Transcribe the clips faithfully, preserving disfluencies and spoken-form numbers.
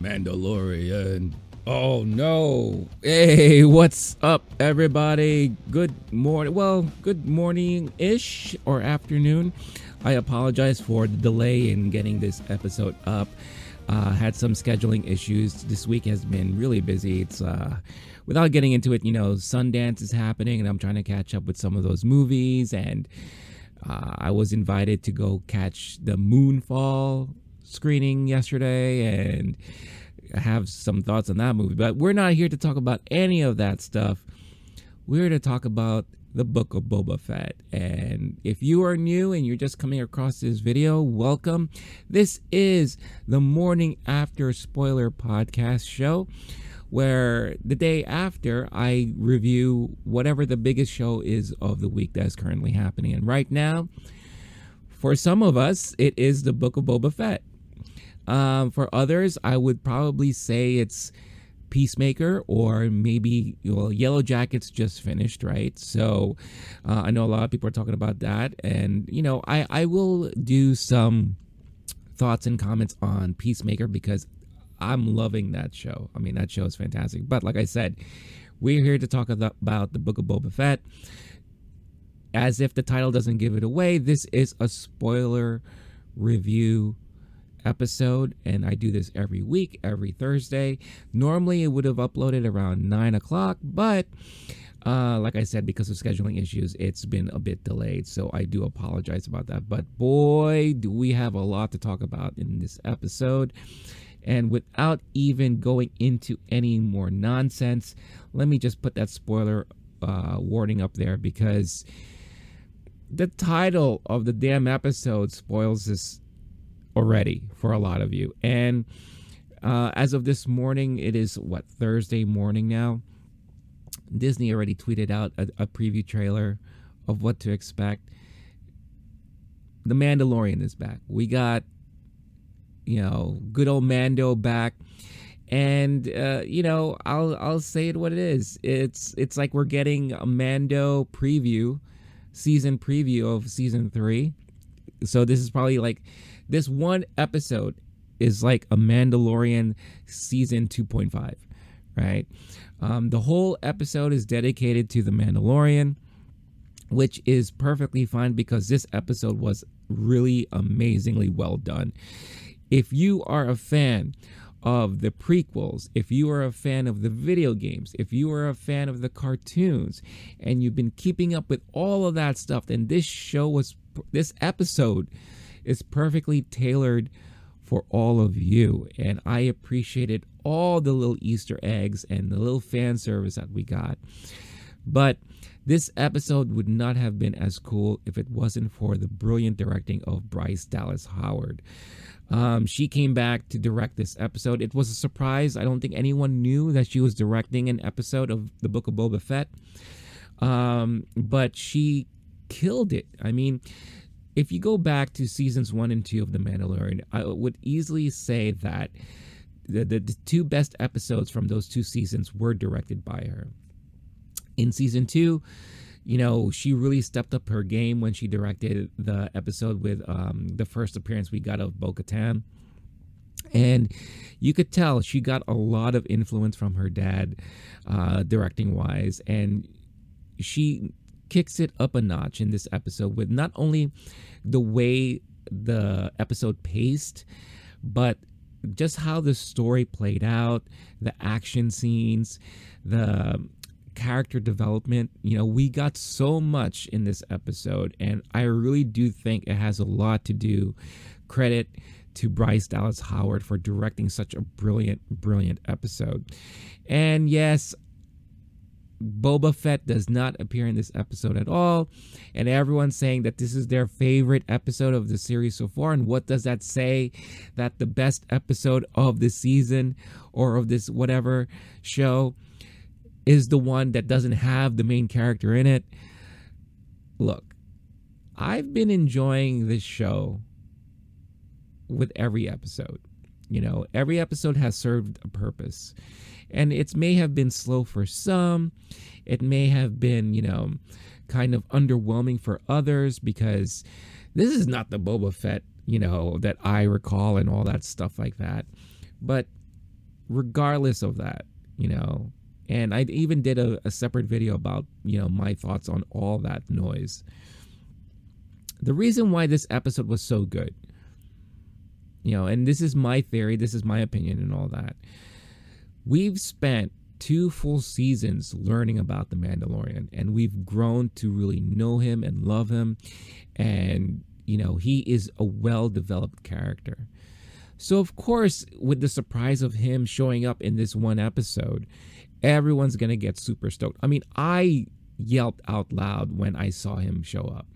Mandalorian. Oh no. Hey, what's up everybody? Good morning. Well, good morning-ish or afternoon. I apologize for the delay in getting this episode up. Uh had some scheduling issues. This week has been really busy. It's uh without getting into it, you know, Sundance is happening and I'm trying to catch up with some of those movies, and uh, I was invited to go catch the Moonfall screening yesterday and have some thoughts on that movie, but we're not here to talk about any of that stuff. We're here to talk about the Book of Boba Fett. And if you are new and you're just coming across this video, welcome. This is the Morning After Spoiler Podcast show, where the day after I review whatever the biggest show is of the week that's currently happening. And right now, for some of us, it is the Book of Boba Fett. Um, for others, I would probably say it's Peacemaker, or maybe, well, Yellow Jackets just finished, right? So uh, I know a lot of people are talking about that. And, you know, I, I will do some thoughts and comments on Peacemaker because I'm loving that show. I mean, that show is fantastic. But like I said, we're here to talk about the Book of Boba Fett. As if the title doesn't give it away, this is a spoiler review episode, and I do this every week, every Thursday. Normally it would have uploaded around nine o'clock, but uh, like I said, because of scheduling issues, it's been a bit delayed, so I do apologize about that. But boy, do we have a lot to talk about in this episode. And without even going into any more nonsense, let me just put that spoiler uh, warning up there, because the title of the damn episode spoils this already for a lot of you. And uh, as of this morning, it is what, Thursday morning now, Disney already tweeted out a, a preview trailer of what to expect. The Mandalorian is back. We got, you know, good old Mando back. And uh, you know, I'll I'll say it what it is. It's it's like we're getting a Mando preview, season preview of season three. So this is probably like, this one episode is like a Mandalorian season two point five, right? Um, the whole episode is dedicated to the Mandalorian, which is perfectly fine because this episode was really amazingly well done. If you are a fan of the prequels, if you are a fan of the video games, if you are a fan of the cartoons, and you've been keeping up with all of that stuff, then this show was, this episode is perfectly tailored for all of you. And I appreciated all the little Easter eggs and the little fan service that we got. But this episode would not have been as cool if it wasn't for the brilliant directing of Bryce Dallas Howard. Um, she came back to direct this episode. It was a surprise. I don't think anyone knew that she was directing an episode of The Book of Boba Fett. Um, but she killed it. I mean, if you go back to seasons one and two of The Mandalorian, I would easily say that the, the, the two best episodes from those two seasons were directed by her. In season two, you know, she really stepped up her game when she directed the episode with um, the first appearance we got of Bo-Katan. And you could tell she got a lot of influence from her dad, uh, directing wise. And she kicks it up a notch in this episode with not only the way the episode paced, but just how the story played out, the action scenes, the character development. You know, we got so much in this episode, and I really do think it has a lot to do. Credit to Bryce Dallas Howard for directing such a brilliant, brilliant episode. And yes, Boba Fett does not appear in this episode at all, and everyone's saying that this is their favorite episode of the series so far. And what does that say? That the best episode of the season or of this whatever show is the one that doesn't have the main character in it. Look, I've been enjoying this show with every episode. You know, every episode has served a purpose. And it may have been slow for some. It may have been, you know, kind of underwhelming for others, because this is not the Boba Fett, you know, that I recall and all that stuff like that. But regardless of that, you know, and I even did a, a separate video about, you know, my thoughts on all that noise. The reason why this episode was so good, you know, and this is my theory, this is my opinion and all that. We've spent two full seasons learning about the Mandalorian, and we've grown to really know him and love him. And, you know, he is a well-developed character. So, of course, with the surprise of him showing up in this one episode, everyone's going to get super stoked. I mean, I yelped out loud when I saw him show up.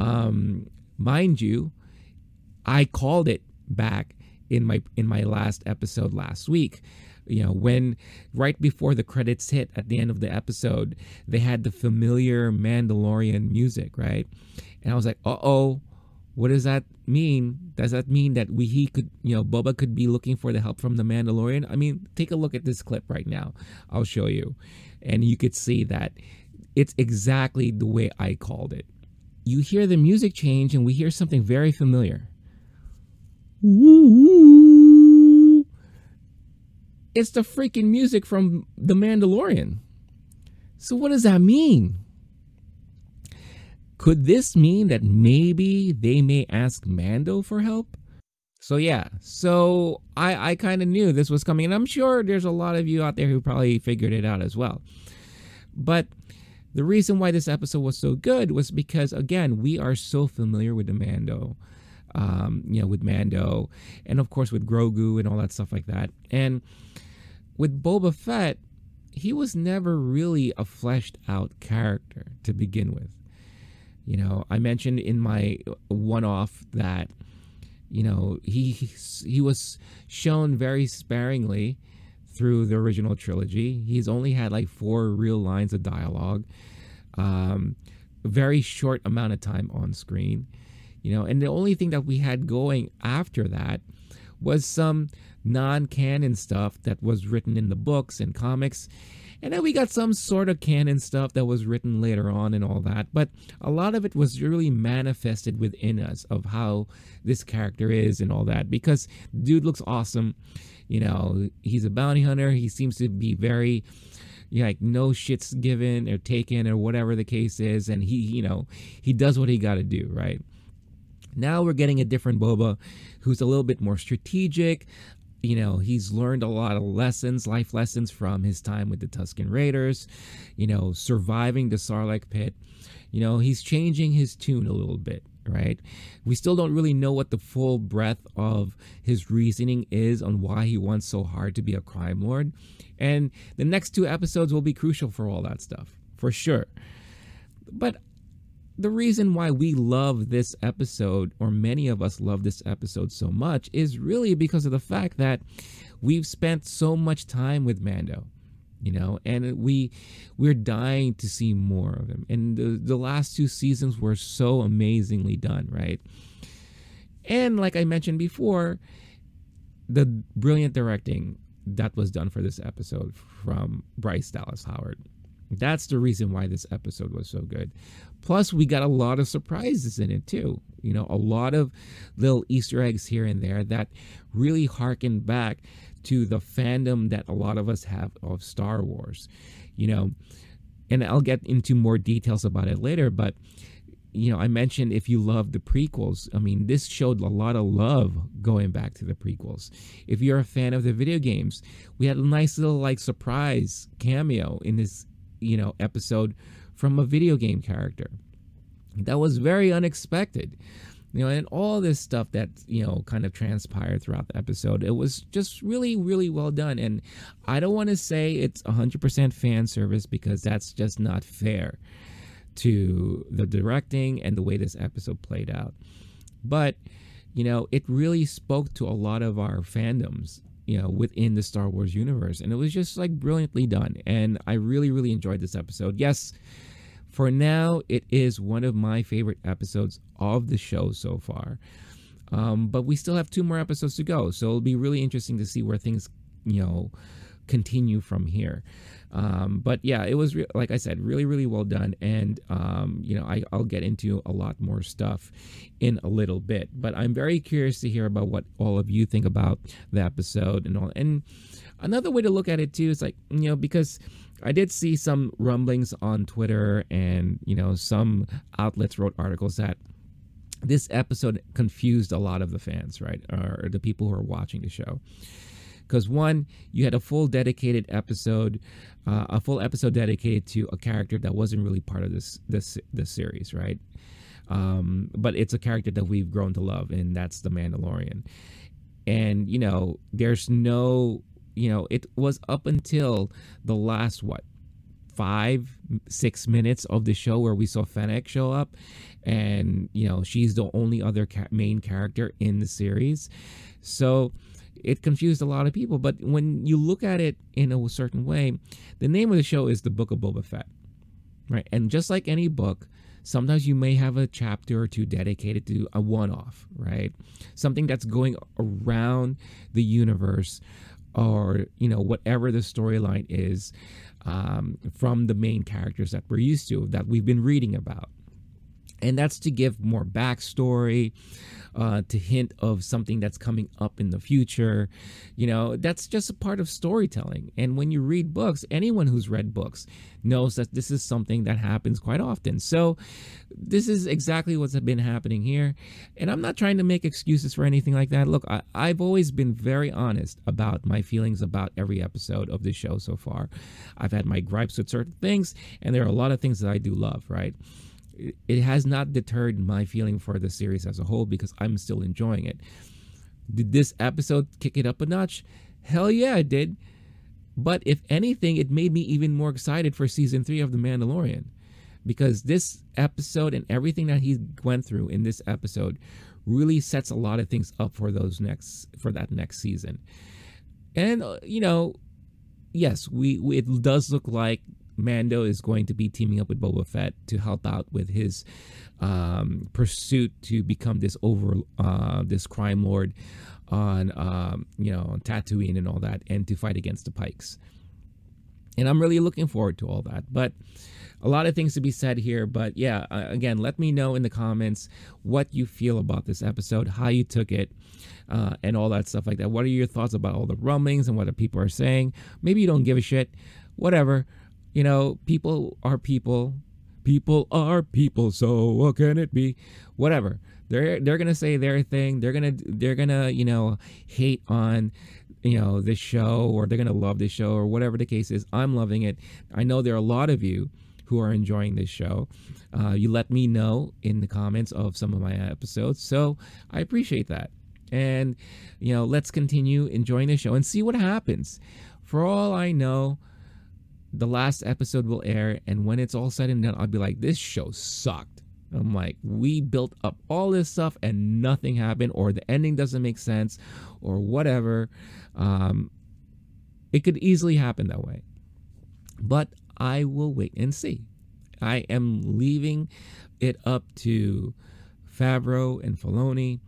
Um, mind you, I called it back in my in my last episode last week. You know, when right before the credits hit at the end of the episode, they had the familiar Mandalorian music, right? And I was like, uh-oh, what does that mean? Does that mean that we he could, you know, Boba could be looking for the help from the Mandalorian? I mean, take a look at this clip right now. I'll show you. And you could see that it's exactly the way I called it. You hear the music change and we hear something very familiar. It's the freaking music from The Mandalorian. So what does that mean? Could this mean that maybe they may ask Mando for help? So yeah, so I, I kind of knew this was coming. And I'm sure there's a lot of you out there who probably figured it out as well. But the reason why this episode was so good was because, again, we are so familiar with the Mando. Um, you know, with Mando, and of course with Grogu and all that stuff like that. And with Boba Fett, he was never really a fleshed out character to begin with. You know, I mentioned in my one-off that, you know, he he was shown very sparingly through the original trilogy. He's only had like four real lines of dialogue, um, a very short amount of time on screen. You know, and the only thing that we had going after that was some non-canon stuff that was written in the books and comics. And then we got some sort of canon stuff that was written later on and all that. But a lot of it was really manifested within us of how this character is and all that. Because dude looks awesome. You know, he's a bounty hunter. He seems to be very... like no shit's given or taken or whatever the case is. And he, you know, he does what he got to do, right? Now we're getting a different Boba who's a little bit more strategic. You know, he's learned a lot of lessons, life lessons from his time with the Tusken Raiders, you know, surviving the Sarlacc pit. You know, he's changing his tune a little bit, right? We still don't really know what the full breadth of his reasoning is on why he wants so hard to be a crime lord. And the next two episodes will be crucial for all that stuff, for sure. But the reason why we love this episode, or many of us love this episode so much, is really because of the fact that we've spent so much time with Mando, you know, and we, we're dying to see more of him. And the, the last two seasons were so amazingly done, right? And like I mentioned before, the brilliant directing that was done for this episode from Bryce Dallas Howard. That's the reason why this episode was so good. Plus, we got a lot of surprises in it, too. You know, a lot of little Easter eggs here and there that really harken back to the fandom that a lot of us have of Star Wars. You know, and I'll get into more details about it later, but, you know, I mentioned if you love the prequels, I mean, this showed a lot of love going back to the prequels. If you're a fan of the video games, we had a nice little, like, surprise cameo in this you know, episode from a video game character. That was very unexpected. you know, and all this stuff that, you know, kind of transpired throughout the episode. It was just really, really well done. And I don't want to say it's one hundred percent fan service, because that's just not fair to the directing and the way this episode played out. But, you know, it really spoke to a lot of our fandoms, you know, within the Star Wars universe. And it was just like brilliantly done. And I really, really enjoyed this episode. Yes, for now, it is one of my favorite episodes of the show so far. Um, but we still have two more episodes to go. So it'll be really interesting to see where things, you know, continue from here. Um, but yeah, it was, re- like I said, really, really well done. And, um, you know, I, I'll get into a lot more stuff in a little bit. But I'm very curious to hear about what all of you think about the episode and all. And another way to look at it, too, is like, you know, because I did see some rumblings on Twitter, and, you know, some outlets wrote articles that this episode confused a lot of the fans, right, or the people who are watching the show. Because one, you had a full dedicated episode, uh, a full episode dedicated to a character that wasn't really part of this this this series, right? Um, but it's a character that we've grown to love, and that's the Mandalorian. And you know, there's no, you know, it was up until the last what five, six minutes of the show where we saw Fennec show up, and you know, she's the only other ca- main character in the series, so. It confused a lot of people. But when you look at it in a certain way, the name of the show is The Book of Boba Fett, right? And just like any book, sometimes you may have a chapter or two dedicated to a one-off, right? Something that's going around the universe, or, you know, whatever the storyline is, um, from the main characters that we're used to, that we've been reading about. And that's to give more backstory, uh, to hint of something that's coming up in the future. You know, that's just a part of storytelling. And when you read books, anyone who's read books knows that this is something that happens quite often. So this is exactly what's been happening here. And I'm not trying to make excuses for anything like that. Look, I, I've always been very honest about my feelings about every episode of the show so far. I've had my gripes with certain things, and there are a lot of things that I do love, right? It has not deterred my feeling for the series as a whole, because I'm still enjoying it. Did this episode kick it up a notch? Hell yeah, it did. But if anything, it made me even more excited for season three of The Mandalorian, because this episode and everything that he went through in this episode really sets a lot of things up for those next for that next season. And you know, yes, we, we it does look like Mando is going to be teaming up with Boba Fett to help out with his um, pursuit to become this over uh, this crime lord on um, you know on Tatooine and all that, and to fight against the Pikes. And I'm really looking forward to all that. But a lot of things to be said here. But yeah, again, let me know in the comments what you feel about this episode, how you took it, uh, and all that stuff like that. What are your thoughts about all the rumblings and what the people are saying? Maybe you don't give a shit. Whatever. You know, people are people, people are people. So what can it be? Whatever. They're they're gonna say their thing. They're gonna they're gonna you know hate on you know this show, or they're gonna love this show, or whatever the case is. I'm loving it. I know there are a lot of you who are enjoying this show. Uh, you let me know in the comments of some of my episodes, so I appreciate that. And you know, let's continue enjoying the show and see what happens. For all I know, the last episode will air, and when it's all said and done, I'll be like, this show sucked. I'm like, we built up all this stuff and nothing happened, or the ending doesn't make sense, or whatever. Um, it could easily happen that way. But I will wait and see. I am leaving it up to Favreau and Filoni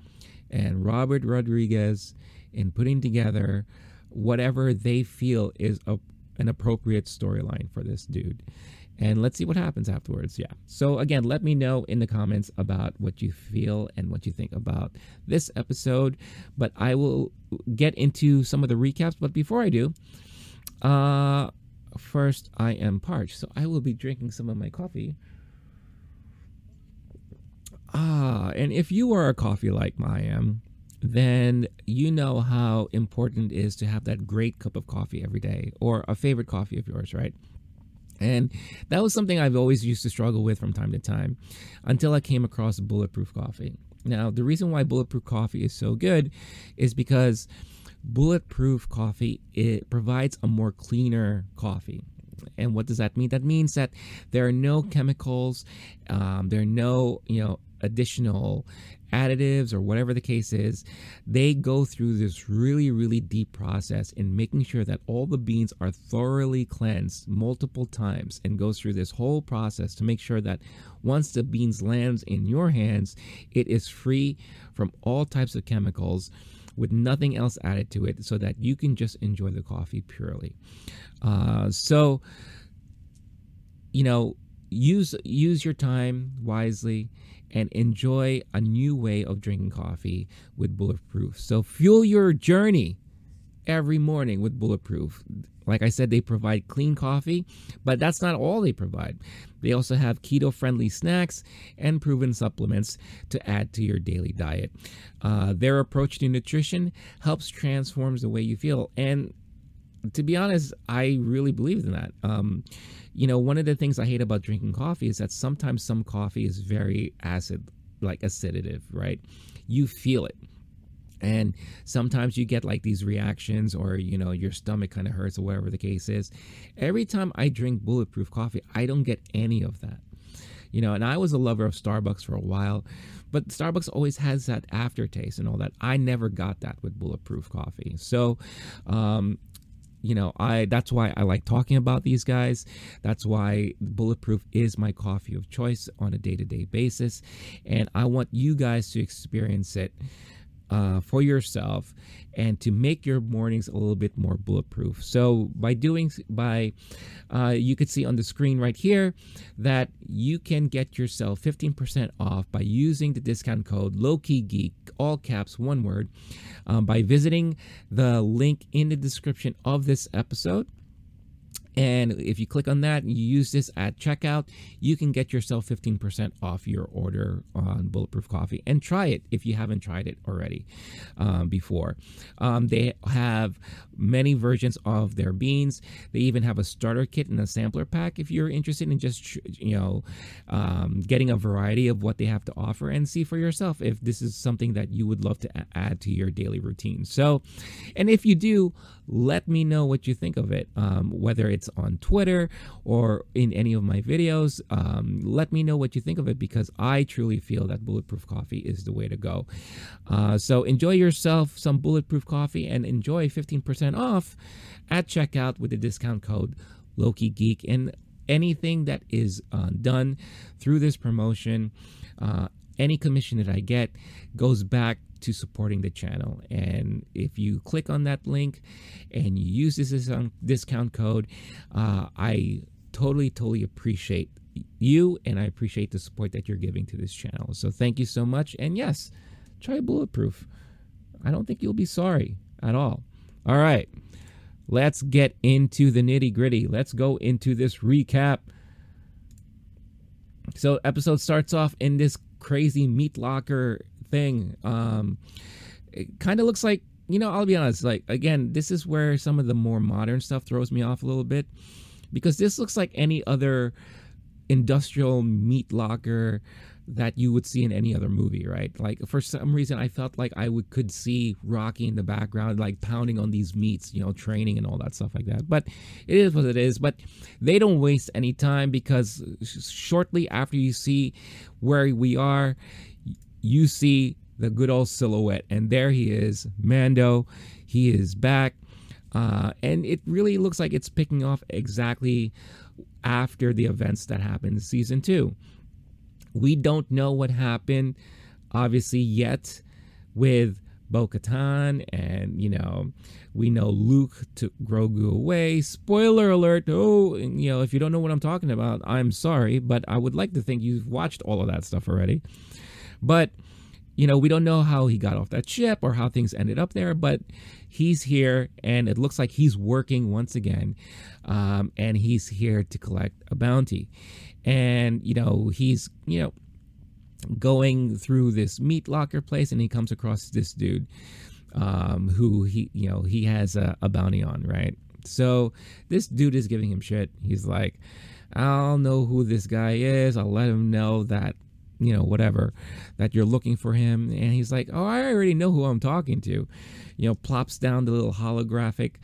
and Robert Rodriguez in putting together whatever they feel is a an appropriate storyline for this dude, and let's see what happens afterwards. Yeah, so again, let me know in the comments about what you feel and what you think about this episode. But I will get into some of the recaps, but before I do, uh first, I am parched, so I will be drinking some of my coffee. Ah and if you are a coffee like I am, then you know how important it is to have that great cup of coffee every day, or a favorite coffee of yours, right? And that was something I've always used to struggle with from time to time, until I came across Bulletproof Coffee. Now, the reason why bulletproof coffee is so good is because bulletproof coffee, it provides a more cleaner coffee. And what does that mean? That means that there are no chemicals, um, there are no, you know, additional additives or whatever the case is. They go through this really, really deep process in making sure that all the beans are thoroughly cleansed multiple times, and goes through this whole process to make sure that once the beans lands in your hands, it is free from all types of chemicals with nothing else added to it, so that you can just enjoy the coffee purely. Uh, so, you know, use use your time wisely and enjoy a new way of drinking coffee with Bulletproof. So fuel your journey every morning with Bulletproof. Like I said, they provide clean coffee, but that's not all they provide. They also have keto-friendly snacks and proven supplements to add to your daily diet. Uh, their approach to nutrition helps transforms the way you feel. And to be honest, I really believe in that. Um, you know, one of the things I hate about drinking coffee is that sometimes some coffee is very acid, like acidative, right? You feel it. And sometimes you get like these reactions, or, you know, your stomach kind of hurts, or whatever the case is. Every time I drink bulletproof coffee, I don't get any of that, you know, and I was a lover of Starbucks for a while, but Starbucks always has that aftertaste and all that. I never got that with bulletproof coffee. So, um, you know, I that's why I like talking about these guys. That's why Bulletproof is my coffee of choice on a day-to-day basis. And I want you guys to experience it Uh, for yourself, and to make your mornings a little bit more bulletproof. So by doing by uh, you could see on the screen right here that you can get yourself fifteen percent off by using the discount code LowKeyGeek, all caps, one word, um, by visiting the link in the description of this episode. And if you click on that and you use this at checkout, you can get yourself fifteen percent off your order on Bulletproof Coffee, and try it if you haven't tried it already um, before. Um, they have many versions of their beans. They even have a starter kit and a sampler pack if you're interested in just, you know, um, getting a variety of what they have to offer, and see for yourself if this is something that you would love to add to your daily routine. So, and if you do, let me know what you think of it, um, whether it's on Twitter or in any of my videos. Um, let me know what you think of it, because I truly feel that bulletproof coffee is the way to go. Uh, so enjoy yourself some bulletproof coffee, and enjoy fifteen percent off at checkout with the discount code LowKeyGeek. And anything that is uh, done through this promotion, uh, any commission that I get goes back to supporting the channel. And if you click on that link and you use this discount code, uh, I totally, totally appreciate you, and I appreciate the support that you're giving to this channel. So thank you so much. And yes, try Bulletproof. I don't think you'll be sorry at all. All right, let's get into the nitty gritty. Let's go into this recap. So episode starts off in this crazy meat locker thing. Um it kind of looks like, you know, I'll be honest, like, again, this is where some of the more modern stuff throws me off a little bit, because this looks like any other industrial meat locker that you would see in any other movie, right? Like, for some reason I felt like I would could see Rocky in the background, like pounding on these meats, you know, training and all that stuff like that. But it is what it is. But they don't waste any time, because shortly after you see where we are, you see the good old silhouette, and there he is, Mando. He is back, uh, and it really looks like it's picking off exactly after the events that happened in season two. We don't know what happened, obviously, yet with Bo-Katan, and, you know, we know Luke took Grogu away. Spoiler alert. Oh, and, you know, if you don't know what I'm talking about, I'm sorry, but I would like to think you've watched all of that stuff already. But, you know, we don't know how he got off that ship or how things ended up there, but he's here, and it looks like he's working once again, um, and he's here to collect a bounty. And, you know, he's, you know, going through this meat locker place, and he comes across this dude um, who he, you know, he has a, a bounty on, right? So this dude is giving him shit. He's like, I'll know who this guy is. I'll let him know that you know, whatever, that you're looking for him. And he's like, oh, I already know who I'm talking to. You know, plops down the little holographic,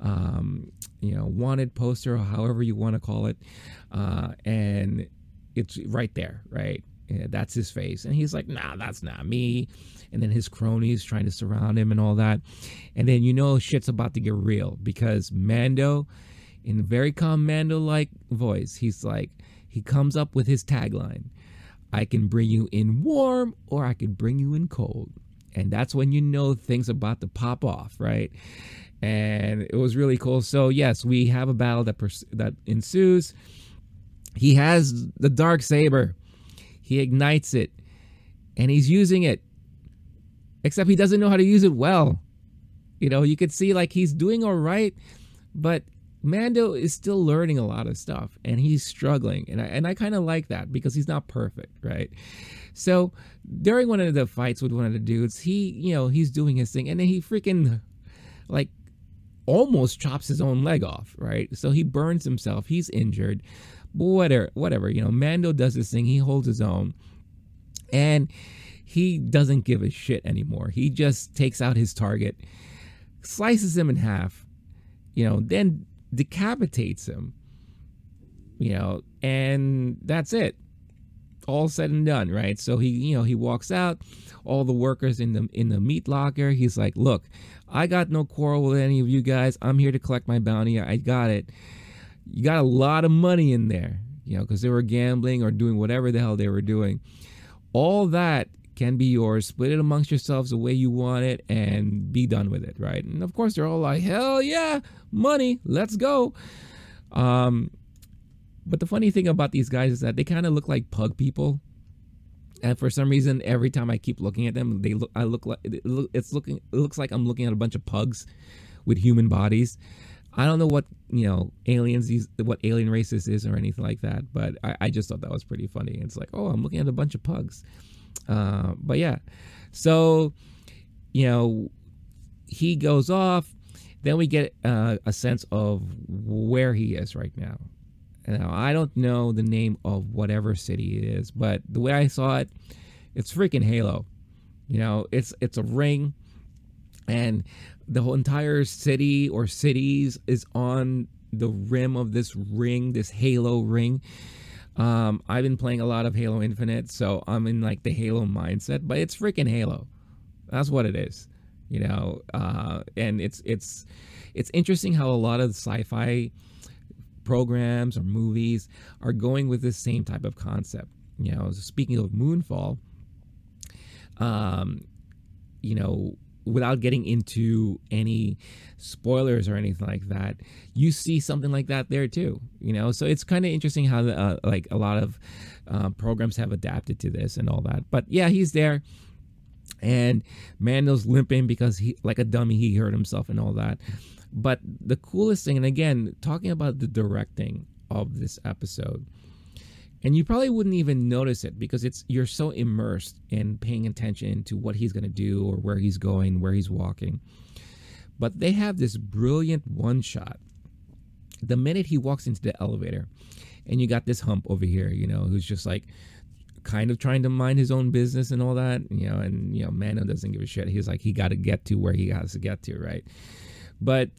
um, you know, wanted poster, or however you want to call it. Uh, and it's right there, right? Yeah, that's his face. And he's like, nah, that's not me. And then his cronies trying to surround him and all that. And then, you know, shit's about to get real, because Mando, in a very calm Mando-like voice, he's like, he comes up with his tagline. I can bring you in warm, or I could bring you in cold. And that's when you know things about to pop off, right? And it was really cool. So yes, we have a battle that pers- that ensues. He has the Darksaber. He ignites it, and he's using it, except he doesn't know how to use it well. You know, you could see like he's doing all right, but Mando is still learning a lot of stuff, and he's struggling. And I, and I kind of like that, because he's not perfect, right? So during one of the fights with one of the dudes, he, you know, he's doing his thing, and then he freaking like almost chops his own leg off, right? So he burns himself. He's injured. Whatever, whatever, you know, Mando does this thing, he holds his own, and he doesn't give a shit anymore. He just takes out his target, slices him in half, you know, then decapitates him, you know, and that's it. All said and done, right? So he, you know, he walks out. All the workers in the in the meat locker, he's like, look, I got no quarrel with any of you guys. I'm here to collect my bounty. I got it. You got a lot of money in there, you know, because they were gambling or doing whatever the hell they were doing. All that can be yours. Split it amongst yourselves the way you want it and be done with it, right? And of course, they're all like, hell yeah, money, let's go. Um, but the funny thing about these guys is that they kind of look like pug people. And for some reason, every time I keep looking at them, they look, I look like it's looking, it looks like I'm looking at a bunch of pugs with human bodies. I don't know what, you know, aliens, these, what alien race this is or anything like that, but I, I just thought that was pretty funny. It's like, oh, I'm looking at a bunch of pugs. Uh, but yeah, so, you know, he goes off. Then we get uh, a sense of where he is right now. Now, I don't know the name of whatever city it is, but the way I saw it, it's freaking Halo. You know, it's it's a ring, and the whole entire city or cities is on the rim of this ring, this Halo ring. Um, I've been playing a lot of Halo Infinite, so I'm in like the Halo mindset, but it's freaking Halo. That's what it is, you know? Uh, and it's, it's, it's interesting how a lot of the sci-fi programs or movies are going with this same type of concept. You know, speaking of Moonfall, um, you know, without getting into any spoilers or anything like that, you see something like that there too, you know? So it's kind of interesting how the, uh, like a lot of uh, programs have adapted to this and all that. But yeah, he's there, and Mando's limping because he, like a dummy, he hurt himself and all that. But the coolest thing, and again, talking about the directing of this episode, and you probably wouldn't even notice it because it's you're so immersed in paying attention to what he's going to do or where he's going, where he's walking. But they have this brilliant one shot. The minute he walks into the elevator, and you got this hump over here, you know, who's just like kind of trying to mind his own business and all that, you know, and, you know, Mando doesn't give a shit. He's like, he got to get to where he has to get to, right? But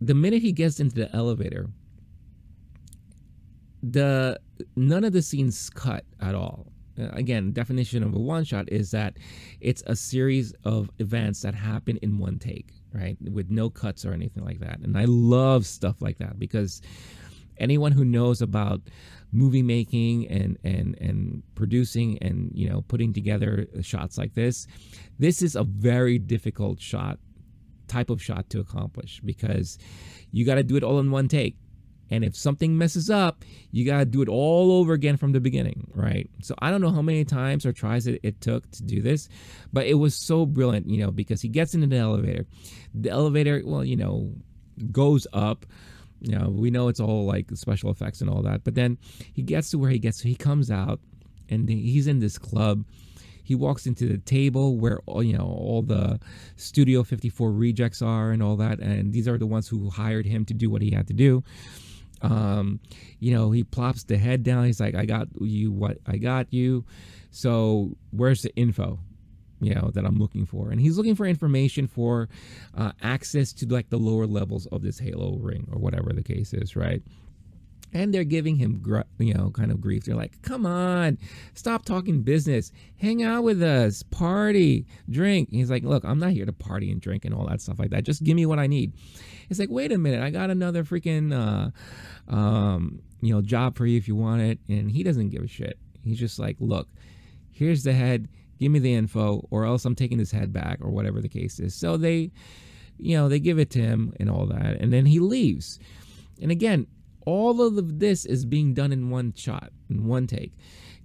the minute he gets into the elevator, the none of the scenes cut at all. Again, definition of a one shot is that it's a series of events that happen in one take, right, with no cuts or anything like that. And I love stuff like that, because anyone who knows about movie making and and and producing and, you know, putting together shots like this, this is a very difficult shot type of shot to accomplish, because you got to do it all in one take. And if something messes up, you got to do it all over again from the beginning, right? So I don't know how many times or tries it, it took to do this, but it was so brilliant, you know, because he gets into the elevator. The elevator, well, you know, goes up. You know, we know it's all like special effects and all that, but then he gets to where he gets to. He comes out, and he's in this club. He walks into the table where, you know, all the Studio fifty-four rejects are and all that, and these are the ones who hired him to do what he had to do. Um, you know, he plops the head down. He's like, I got you what I got you. So where's the info, you know, that I'm looking for? And he's looking for information for uh, access to like the lower levels of this Halo ring or whatever the case is, right? And they're giving him, gr- you know, kind of grief. They're like, come on, stop talking business. Hang out with us, party, drink. And he's like, look, I'm not here to party and drink and all that stuff like that. Just give me what I need. It's like, wait a minute, I got another freaking, uh, um, you know, job for you if you want it. And he doesn't give a shit. He's just like, look, here's the head. Give me the info or else I'm taking this head back or whatever the case is. So they, you know, they give it to him and all that. And then he leaves. And again, all of this is being done in one shot, in one take.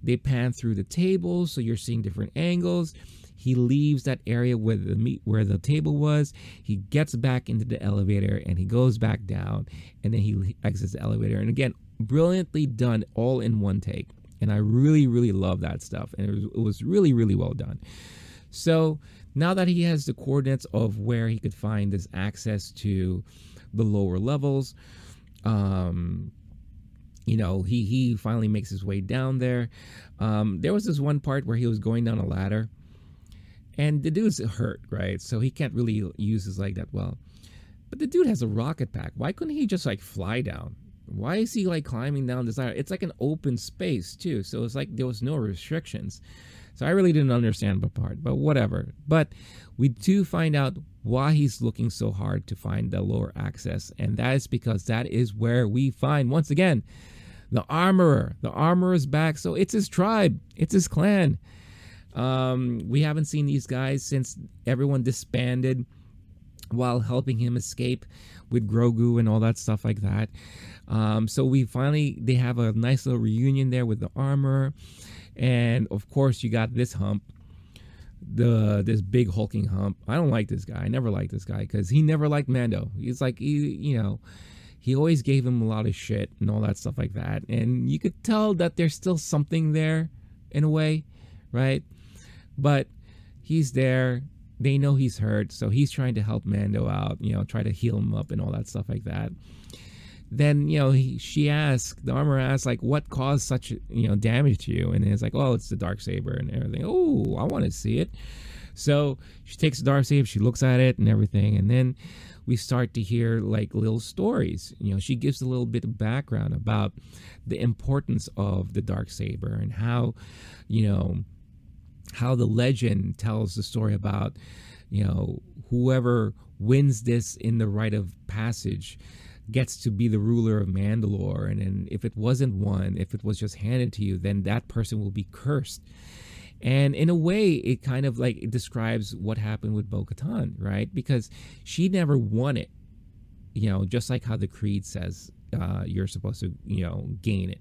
They pan through the table, so you're seeing different angles. He leaves that area where the meat, where the table was. He gets back into the elevator, and he goes back down, and then he exits the elevator. And again, brilliantly done, all in one take. And I really, really love that stuff. And it was, it was really, really well done. So now that he has the coordinates of where he could find this access to the lower levels, Um, you know, he, he finally makes his way down there. Um, there was this one part where he was going down a ladder and the dude's hurt, right? So he can't really use his leg that well, but the dude has a rocket pack. Why couldn't he just like fly down? Why is he like climbing down this ladder? It's like an open space too. So it's like, there was no restrictions. So I really didn't understand the part, but whatever. But we do find out why he's looking so hard to find the lower access. And that is because that is where we find, once again, the Armorer. The Armorer is back. So it's his tribe. It's his clan. Um, we haven't seen these guys since everyone disbanded while helping him escape with Grogu and all that stuff like that. Um, so we finally, they have a nice little reunion there with the Armorer. And of course you got this hump, the this big hulking hump. I don't like this guy. I never liked this guy because he never liked Mando. He's like, he, you know, he always gave him a lot of shit and all that stuff like that. And you could tell that there's still something there in a way, right? But he's there. They know he's hurt. So he's trying to help Mando out, you know, try to heal him up and all that stuff like that. Then, you know, he, she asked, the Armorer asked, like, what caused such, you know, damage to you? And it's like, oh, it's the Darksaber and everything. Oh, I want to see it. So she takes the Darksaber, she looks at it and everything. And then we start to hear, like, little stories. You know, she gives a little bit of background about the importance of the Darksaber and how, you know, how the legend tells the story about, you know, whoever wins this in the rite of passage gets to be the ruler of Mandalore, and, and if it wasn't won, if it was just handed to you, then that person will be cursed. And in a way, it kind of like it describes what happened with Bo-Katan, right? Because she never won it, you know, just like how the Creed says uh, you're supposed to, you know, gain it.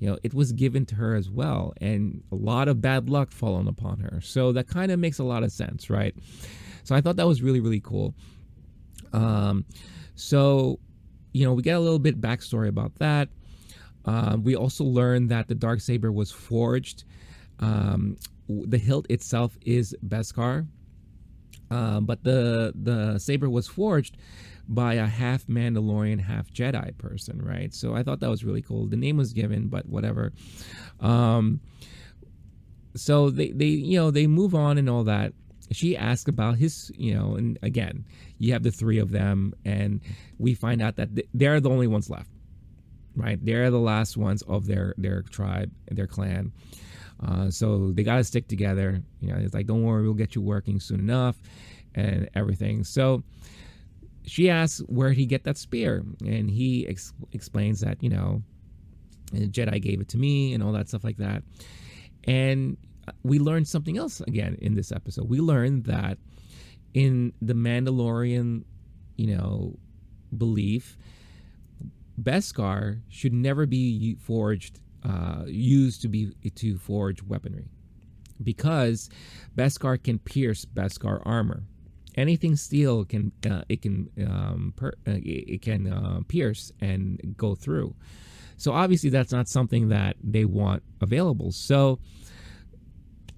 You know, it was given to her as well, and a lot of bad luck fallen upon her. So that kind of makes a lot of sense, right? So I thought that was really, really cool. Um, so... You know, we get a little bit backstory about that. Um, we also learned that the Darksaber was forged. Um, the hilt itself is Beskar, uh, but the the saber was forged by a half Mandalorian, half Jedi person, right? So I thought that was really cool. The name was given, but whatever. Um, so they they you know they move on and all that. She asked about his, you know, and again, you have the three of them, and we find out that they're the only ones left, right? They're the last ones of their, their tribe, their clan. Uh, so they got to stick together. You know, it's like, don't worry, we'll get you working soon enough and everything. So she asks where he get that spear, and he ex- explains that, you know, the Jedi gave it to me and all that stuff like that. And we learned something else again in this episode. We learned that in the Mandalorian, you know, belief, Beskar should never be forged, uh, used to be to forge weaponry, because Beskar can pierce Beskar armor. Anything steel can uh, it can um, per, uh, it can uh, pierce and go through. So obviously, that's not something that they want available. So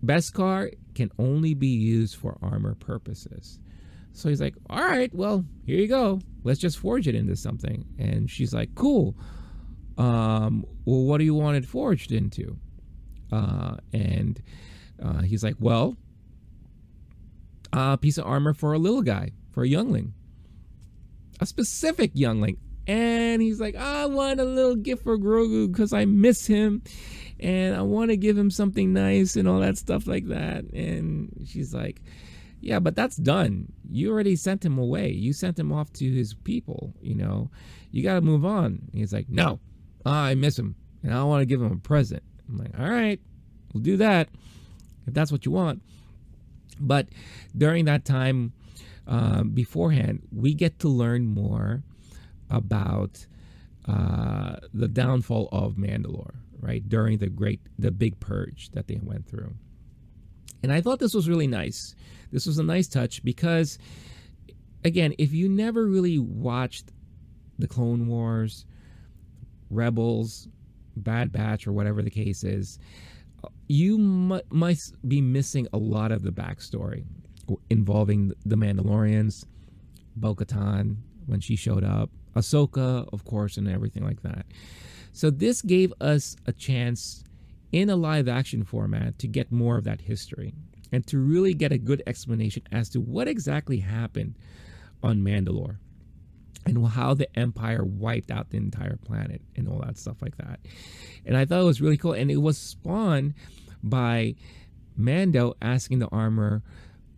Beskar can only be used for armor purposes. So he's like, all right, well, here you go. Let's just forge it into something. And she's like, cool. um, well, what do you want it forged into? Uh, and uh, he's like, well, a piece of armor for a little guy, for a youngling, a specific youngling. And he's like, I want a little gift for Grogu because I miss him, and I want to give him something nice and all that stuff like that. And she's like, yeah, but that's done. You already sent him away. You sent him off to his people, you know. You got to move on. And he's like, no, I miss him, and I want to give him a present. I'm like, all right, we'll do that if that's what you want. But during that time uh, beforehand, we get to learn more about uh, the downfall of Mandalore, right? During the great, the big purge that they went through. And I thought this was really nice. This was a nice touch because, again, if you never really watched the Clone Wars, Rebels, Bad Batch, or whatever the case is, you mu- might be missing a lot of the backstory involving the Mandalorians, Bo-Katan, when she showed up, Ahsoka, of course, and everything like that. So this gave us a chance in a live action format to get more of that history and to really get a good explanation as to what exactly happened on Mandalore and how the Empire wiped out the entire planet and all that stuff like that. And I thought it was really cool. And it was spawned by Mando asking the armor,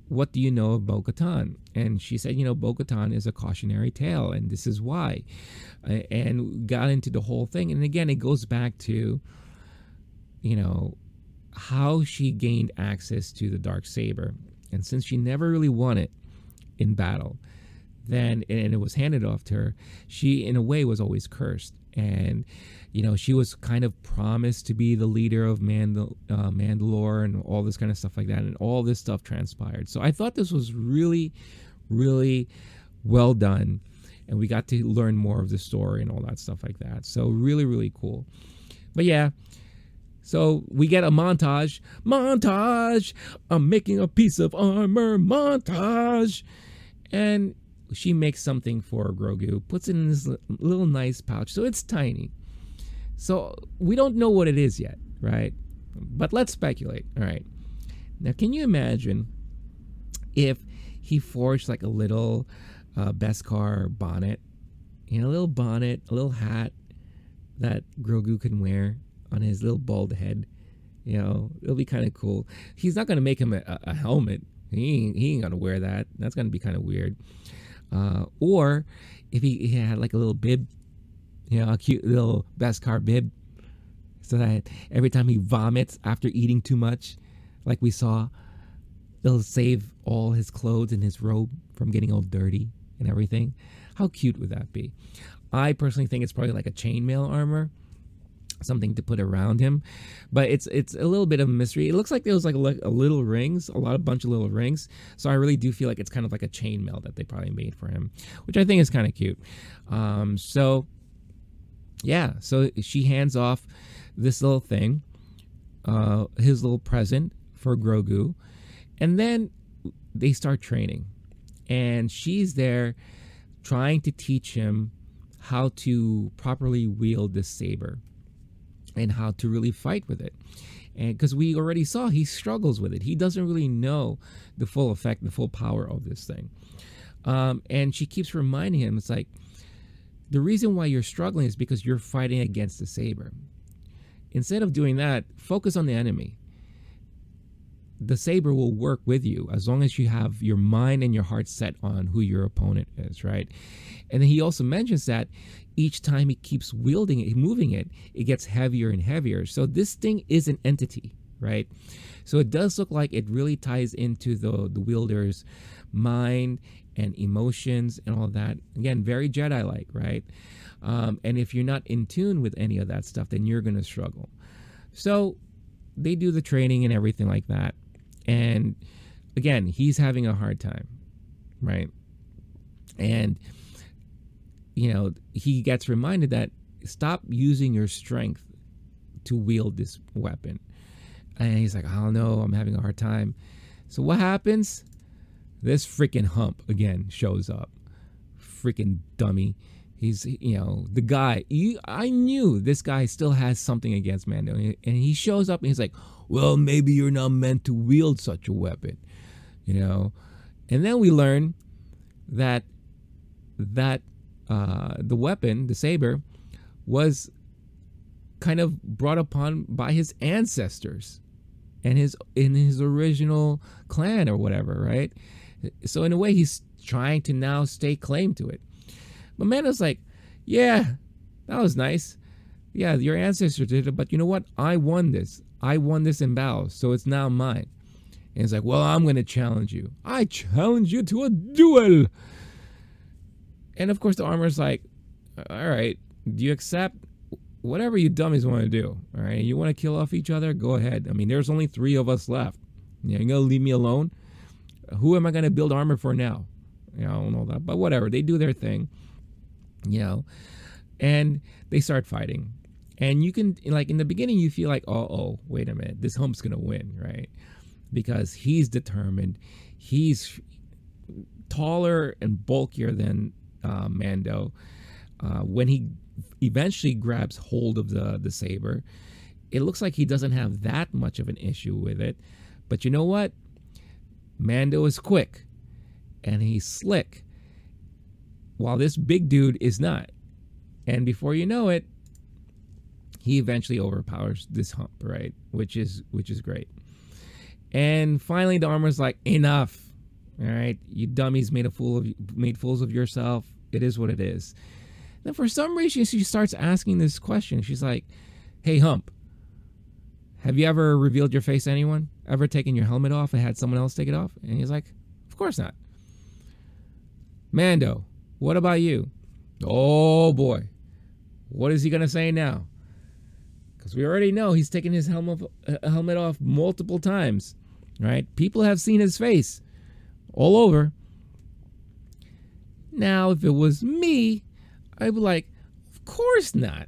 what do you know of Bo-Katan? And she said, you know, Bo-Katan is a cautionary tale, and this is why. And got into the whole thing. And again, it goes back to, you know, how she gained access to the Darksaber. And since she never really won it in battle, then, and it was handed off to her, she, in a way, was always cursed. And, you know, she was kind of promised to be the leader of Mandal- uh, Mandalore and all this kind of stuff like that. And all this stuff transpired. So I thought this was really, really well done. And we got to learn more of the story and all that stuff like that. So really, really cool. But yeah, so we get a montage. Montage! I'm making a piece of armor. Montage! And she makes something for Grogu, puts it in this little nice pouch. So it's tiny. So we don't know what it is yet, right? But let's speculate. All right. Now, can you imagine if he forged like a little uh, Beskar bonnet, you know, a little bonnet, a little hat that Grogu can wear on his little bald head? You know, it'll be kind of cool. He's not going to make him a, a helmet. He ain't, he ain't going to wear that. That's going to be kind of weird. Uh, or if he, he had like a little bib, you know, a cute little Beskar bib, so that every time he vomits after eating too much, like we saw, it'll save all his clothes and his robe from getting all dirty and everything. How cute would that be? I personally think it's probably like a chainmail armor, something to put around him, but it's it's a little bit of a mystery. It looks like there was like a little rings, a lot of bunch of little rings. So I really do feel like it's kind of like a chainmail that they probably made for him, which I think is kind of cute. Um, so yeah, so she hands off this little thing, uh, his little present for Grogu, and then they start training, and she's there trying to teach him how to properly wield this saber and how to really fight with it. And because we already saw he struggles with it, he doesn't really know the full effect, the full power of this thing. Um, and she keeps reminding him, it's like, the reason why you're struggling is because you're fighting against the saber. Instead of doing that, focus on the enemy. The saber will work with you as long as you have your mind and your heart set on who your opponent is, right? And then he also mentions that each time he keeps wielding it, moving it, it gets heavier and heavier. So this thing is an entity, right? So it does look like it really ties into the, the wielder's mind and emotions and all that. Again, very Jedi-like, right? Um, and if you're not in tune with any of that stuff, then you're going to struggle. So they do the training and everything like that. And again, he's having a hard time, right? And, you know, he gets reminded that stop using your strength to wield this weapon. And he's like, I don't know, I'm having a hard time. So what happens? This freaking hump again shows up. Freaking dummy. He's, you know, the guy, he, I knew this guy still has something against Mando. And he shows up and he's like, well, maybe you're not meant to wield such a weapon, you know. And then we learn that that uh, the weapon, the saber, was kind of brought upon by his ancestors and his in his original clan or whatever, right? So in a way, he's trying to now stay claim to it. But Mando's like, yeah, that was nice. Yeah, your ancestor did it, but you know what? I won this. I won this in battle, so it's now mine. And it's like, well, I'm going to challenge you. I challenge you to a duel. And of course, the armor's like, all right, do you accept? Whatever you dummies want to do, all right? You want to kill off each other? Go ahead. I mean, there's only three of us left. You're going to leave me alone? Who am I going to build armor for now? You know, I don't know that, but whatever. They do their thing. You know, and they start fighting, and you can, like, in the beginning you feel like, oh, oh, wait a minute, this hump's gonna win, right? Because he's determined, he's taller and bulkier than uh, Mando. Uh, when he eventually grabs hold of the the saber, it looks like he doesn't have that much of an issue with it, but you know what? Mando is quick, and he's slick, while this big dude is not. And before you know it, he eventually overpowers this hump, right? Which is which is great. And finally, the armor's like, enough. All right, you dummies made a fool of made fools of yourself. It is what it is. Then for some reason, she starts asking this question. She's like, hey, hump, have you ever revealed your face to anyone? Ever taken your helmet off and had someone else take it off? And he's like, of course not. Mando, what about you? Oh boy, what is he gonna say now? Because we already know he's taken his helmet helmet off multiple times, right? People have seen his face all over. Now, if it was me, I'd be like, of course not.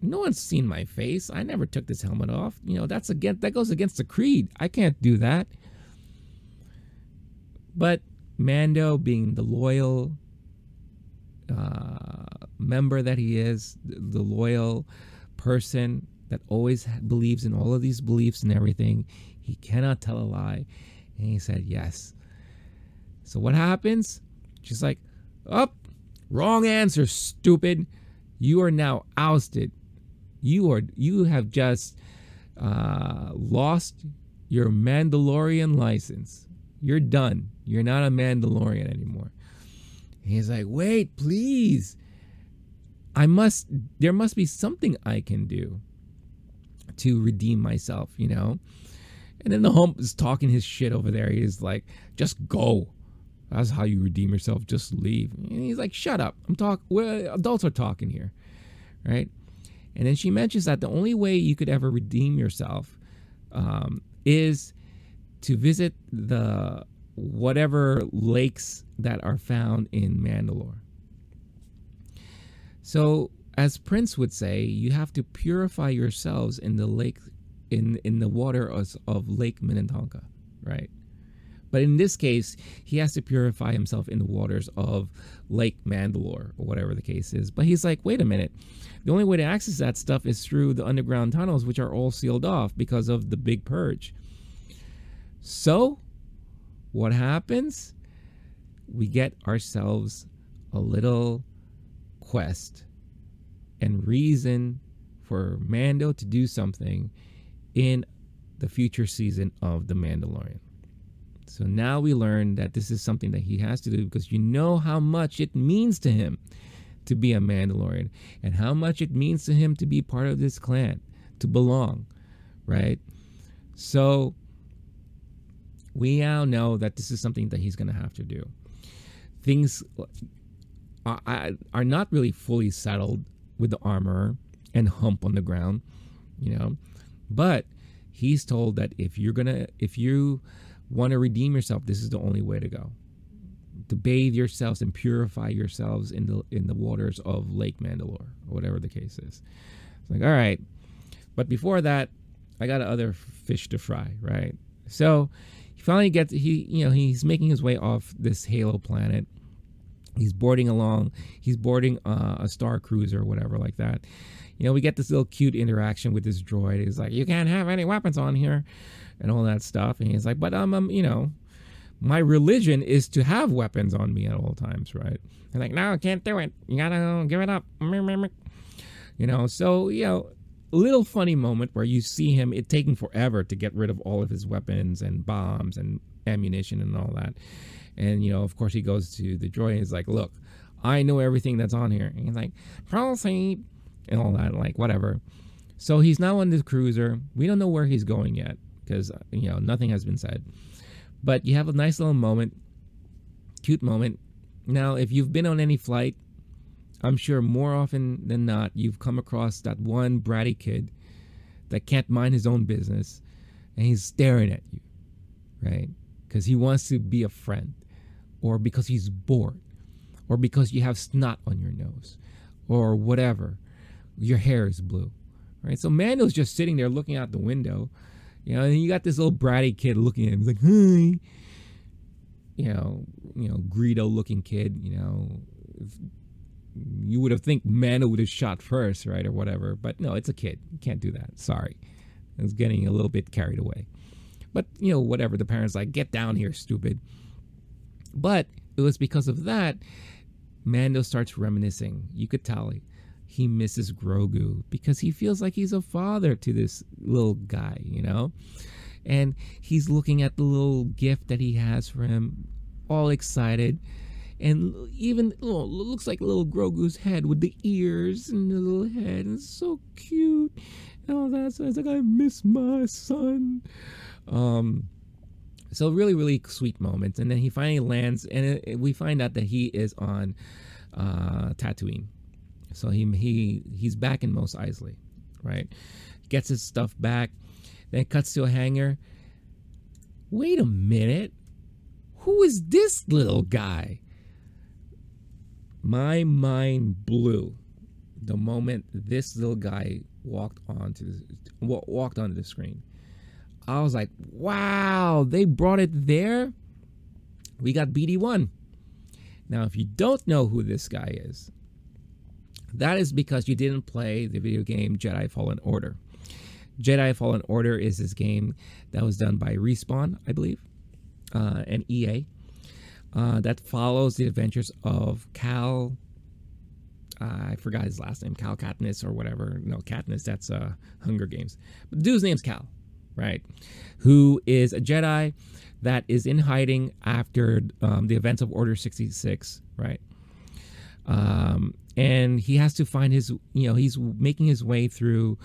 No one's seen my face. I never took this helmet off. You know, that's against, that goes against the creed. I can't do that. But Mando, being the loyal Uh, member that he is, the loyal person that always believes in all of these beliefs and everything, he cannot tell a lie, and he said yes. So what happens? She's like, up, oh, wrong answer, stupid. You are now ousted. You are you have just uh, lost your Mandalorian license. You're done. You're not a Mandalorian anymore. He's like, wait, please. I must, there must be something I can do to redeem myself, you know? And then the hump is talking his shit over there. He's like, just go. That's how you redeem yourself. Just leave. And he's like, shut up. I'm talking, well, adults are talking here, right? And then she mentions that the only way you could ever redeem yourself um, is to visit the whatever lakes that are found in Mandalore. So, as Prince would say, you have to purify yourselves in the lake, in in the water of, of Lake Minnetonka, right? But in this case, he has to purify himself in the waters of Lake Mandalore, or whatever the case is. But he's like, wait a minute. The only way to access that stuff is through the underground tunnels, which are all sealed off because of the Big Purge. So, what happens? We get ourselves a little quest and reason for Mando to do something in the future season of The Mandalorian. So now we learn that this is something that he has to do, because you know how much it means to him to be a Mandalorian and how much it means to him to be part of this clan, to belong, right? So we now know that this is something that he's going to have to do. Things are, are not really fully settled with the armorer and hump on the ground, you know. But he's told that if you're gonna, if you want to redeem yourself, this is the only way to go. To bathe yourselves and purify yourselves in the in the waters of Lake Mandalore, or whatever the case is. It's like, all right, but before that, I got other fish to fry, right? So. Finally gets he you know he's making his way off this Halo planet, He's boarding along. He's boarding uh, a Star Cruiser or whatever like that. You know, we get this little cute interaction with this droid. He's like, "You can't have any weapons on here," and all that stuff. And he's like, "But um, um you know, my religion is to have weapons on me at all times, right?" And like, "No, I can't do it. You gotta give it up." You know, so you know, little funny moment where you see him. It taking forever to get rid of all of his weapons and bombs and ammunition and all that. And, you know, of course, he goes to the droid and he's like, "Look, I know everything that's on here." And he's like, "Proceed," and all that, like, whatever. So he's now on this cruiser. We don't know where he's going yet because, you know, nothing has been said. But you have a nice little moment, cute moment. Now, if you've been on any flight, I'm sure more often than not, you've come across that one bratty kid that can't mind his own business. And he's staring at you, right? Because he wants to be a friend, or because he's bored, or because you have snot on your nose, or whatever, your hair is blue, right? So Mando's just sitting there looking out the window, you know, and you got this little bratty kid looking at him. He's like, "Hey," you know, you know, Greedo-looking kid, you know, you would have think Mando would have shot first, right, or whatever, but no, it's a kid. You can't do that. Sorry, I was getting a little bit carried away. But, you know, whatever, the parents like, "Get down here, stupid." But it was because of that, Mando starts reminiscing. You could tell he misses Grogu because he feels like he's a father to this little guy, you know? And he's looking at the little gift that he has for him, all excited. And even, oh, looks like little Grogu's head with the ears and the little head. And it's so cute. And all that. So it's like, I miss my son. Um, so really, really sweet moments. And then he finally lands, and it, it, we find out that he is on uh, Tatooine. So he he he's back in Mos Eisley, right? Gets his stuff back. Then it cuts to a hangar. Wait a minute, who is this little guy? My mind blew the moment this little guy walked onto the, walked onto the screen. I was like, wow, they brought it there. We got B D one. Now, if you don't know who this guy is, that is because you didn't play the video game Jedi Fallen Order. Jedi Fallen Order is this game that was done by Respawn, I believe, uh, and E A, uh, that follows the adventures of Cal, uh, I forgot his last name, Cal Katniss or whatever. No, Katniss, that's uh, Hunger Games. But the dude's name's Cal. Right, who is a Jedi that is in hiding after um, the events of Order sixty-six, right? Um, and he has to find his, you know, he's making his way through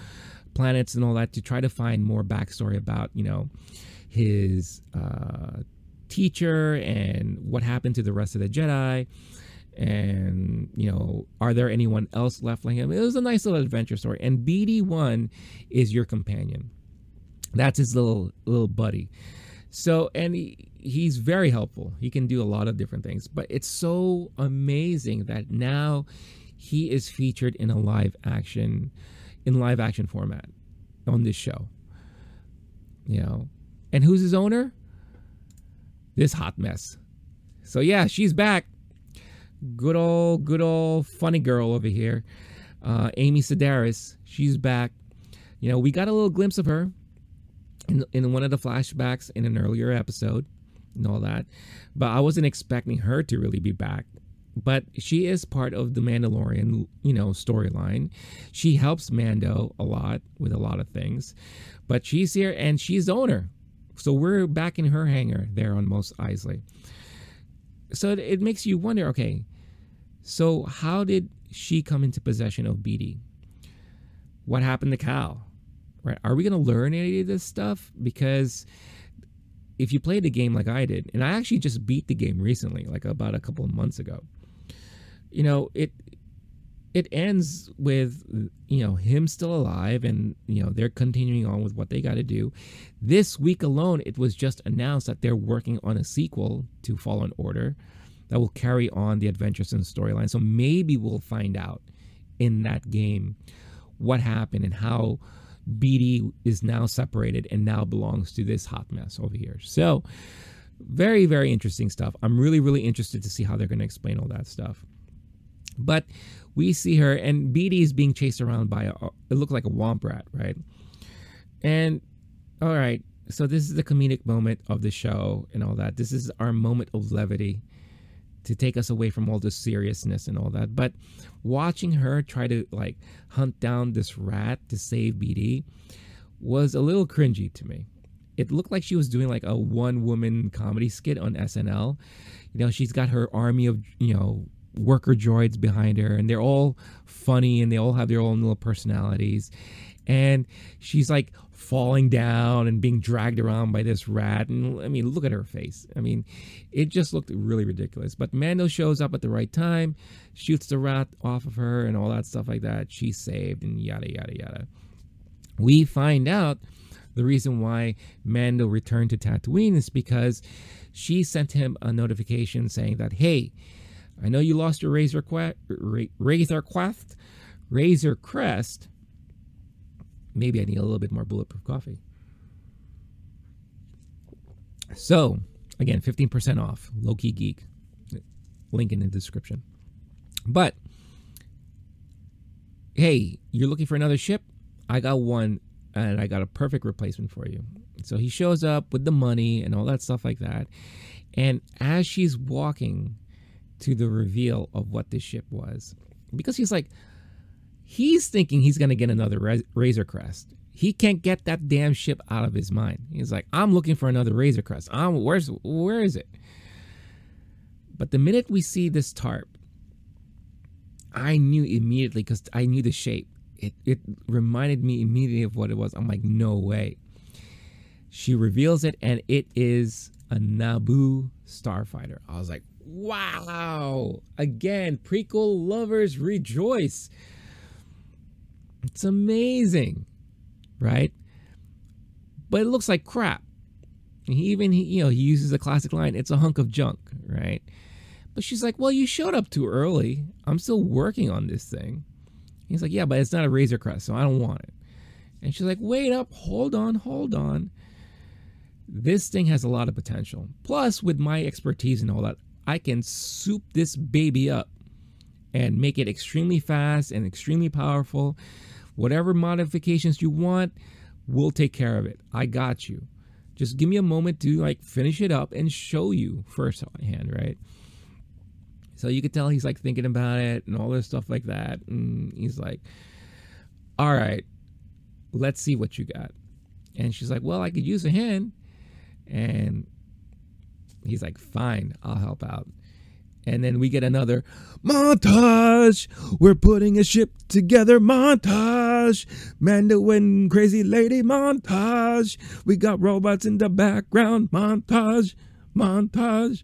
planets and all that to try to find more backstory about, you know, his uh, teacher and what happened to the rest of the Jedi. And, you know, are there anyone else left like him? It was a nice little adventure story. And B D one is your companion. That's his little little buddy. So, and he, he's very helpful. He can do a lot of different things. But it's so amazing that now he is featured in a live action, in live action format on this show. You know, and who's his owner? This hot mess. So yeah, she's back. Good old, good old funny girl over here. Uh, Amy Sedaris, she's back. You know, we got a little glimpse of her. In, in one of the flashbacks in an earlier episode and all that. But I wasn't expecting her to really be back. But she is part of the Mandalorian, you know, storyline. She helps Mando a lot with a lot of things. But she's here and she's the owner. So we're back in her hangar there on Mos Eisley. So it, it makes you wonder, okay, so how did she come into possession of B D? What happened to Cal? Right. Are we going to learn any of this stuff? Because if you play the game like I did, and I actually just beat the game recently, like about a couple of months ago, you know, it it ends with, you know, him still alive and, you know, they're continuing on with what they got to do. This week alone, it was just announced that they're working on a sequel to Fallen Order that will carry on the adventures and storyline. So maybe we'll find out in that game what happened and how B D is now separated and now belongs to this hot mess over here. So Very, very interesting stuff. I'm really, really interested to see how they're going to explain all that stuff. But we see her, and B D is being chased around by, a, it looked like a womp rat, right? And, all right, so this is the comedic moment of the show and all that. This is our moment of levity to take us away from all the seriousness and all that. But watching her try to, like, hunt down this rat to save B D was a little cringy to me. It looked like she was doing like a one-woman comedy skit on S N L. You know, she's got her army of, you know, worker droids behind her, and they're all funny and they all have their own little personalities. And she's like falling down and being dragged around by this rat. And I mean, look at her face. I mean, it just looked really ridiculous. But Mando shows up at the right time, shoots the rat off of her and all that stuff like that. She's saved and yada, yada, yada. We find out the reason why Mando returned to Tatooine is because she sent him a notification saying that, hey, I know you lost your Razor, Qua- Ra- Razor, Quaft, Razor Crest. Maybe I need a little bit more bulletproof coffee. So, again, fifteen percent off. Low-key geek. Link in the description. But, hey, you're looking for another ship? I got one. And I got a perfect replacement for you. So he shows up with the money and all that stuff like that. And as she's walking to the reveal of what this ship was, because he's like, he's thinking he's going to get another Razor Crest. He can't get that damn ship out of his mind. He's like, I'm looking for another Razor Crest. I'm, where's, where is it? But the minute we see this tarp, I knew immediately because I knew the shape. It, it reminded me immediately of what it was. I'm like, no way. She reveals it, and it is a Naboo starfighter. I was like, wow. Again, prequel lovers rejoice. It's amazing, right? But it looks like crap. He even, he, you know, he uses a classic line, it's a hunk of junk, right? But she's like, well, you showed up too early. I'm still working on this thing. He's like, yeah, but it's not a Razor Crest, so I don't want it. And she's like, wait up, hold on, hold on. This thing has a lot of potential. Plus, with my expertise and all that, I can soup this baby up and make it extremely fast and extremely powerful. Whatever modifications you want, we'll take care of it. I got you. Just give me a moment to like finish it up and show you firsthand, right? So you could tell he's like thinking about it and all this stuff like that. And he's like, all right, let's see what you got. And she's like, well, I could use a hand. And he's like, fine, I'll help out. And then we get another montage. We're putting a ship together montage. Mando and Crazy Lady montage. We got robots in the background montage, montage.